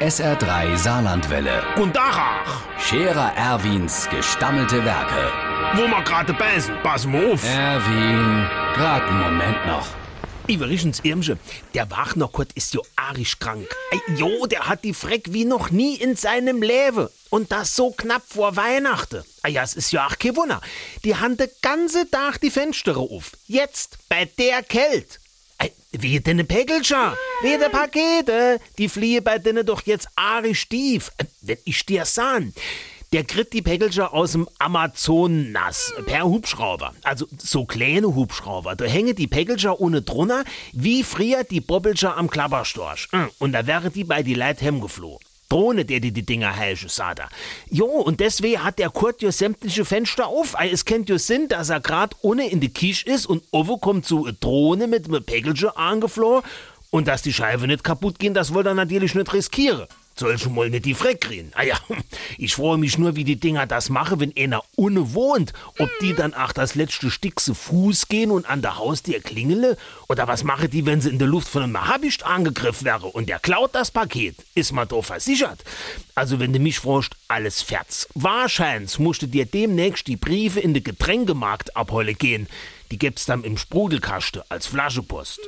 SR3 Saarlandwelle. Und Dachach. Scherer Erwins gestammelte Werke. Wo ma gerade beißen, pass mal auf. Erwin, grad einen Moment noch. Iverischens Irmsche, der Wachnerkott ist jo arisch krank. Jo, der hat die Freck wie noch nie in seinem Leben. Und das so knapp vor Weihnachten. Ja, es ist ja auch kein Wunder. Die han de ganze Tag die Fenster auf. Jetzt, bei der Kälte. Wie denn Päckelscher, wie de Pakete, die fliehe bei denen doch jetzt arisch tief. Wenn ich dir's sahn. Der kriegt die Päckelscher aus dem Amazon nass, per Hubschrauber. Also so kleine Hubschrauber. Da hängen die Päckelscher ohne drunter, wie früher die Bobbelscher am Klapperstorch. Und da wäre die bei die Leute hemmgeflohen. Drohne, der die Dinger heische, sah da. Jo, und deswegen hat der Kurt jo sämtliche Fenster auf. Es kennt jo Sinn, dass er grad ohne in die Kisch ist und oben kommt so eine Drohne mit einem Päckelscher angeflohen. Und dass die Scheibe nicht kaputt gehen, das wollte er natürlich nicht riskieren. Soll schon mal nicht die Freck kriegen. Ja, ich freue mich nur, wie die Dinger das machen, wenn einer ohne wohnt. Ob die dann auch das letzte Stück zu Fuß gehen und an der Haustür klingele? Oder was machen die, wenn sie in der Luft von einem Habicht angegriffen wäre und der klaut das Paket? Ist man doch versichert. Also wenn du mich fragst, alles fertz. Wahrscheinlich musst du dir demnächst die Briefe in den Getränkemarkt abholen gehen. Die gibt's dann im Sprudelkasten als Flaschepost.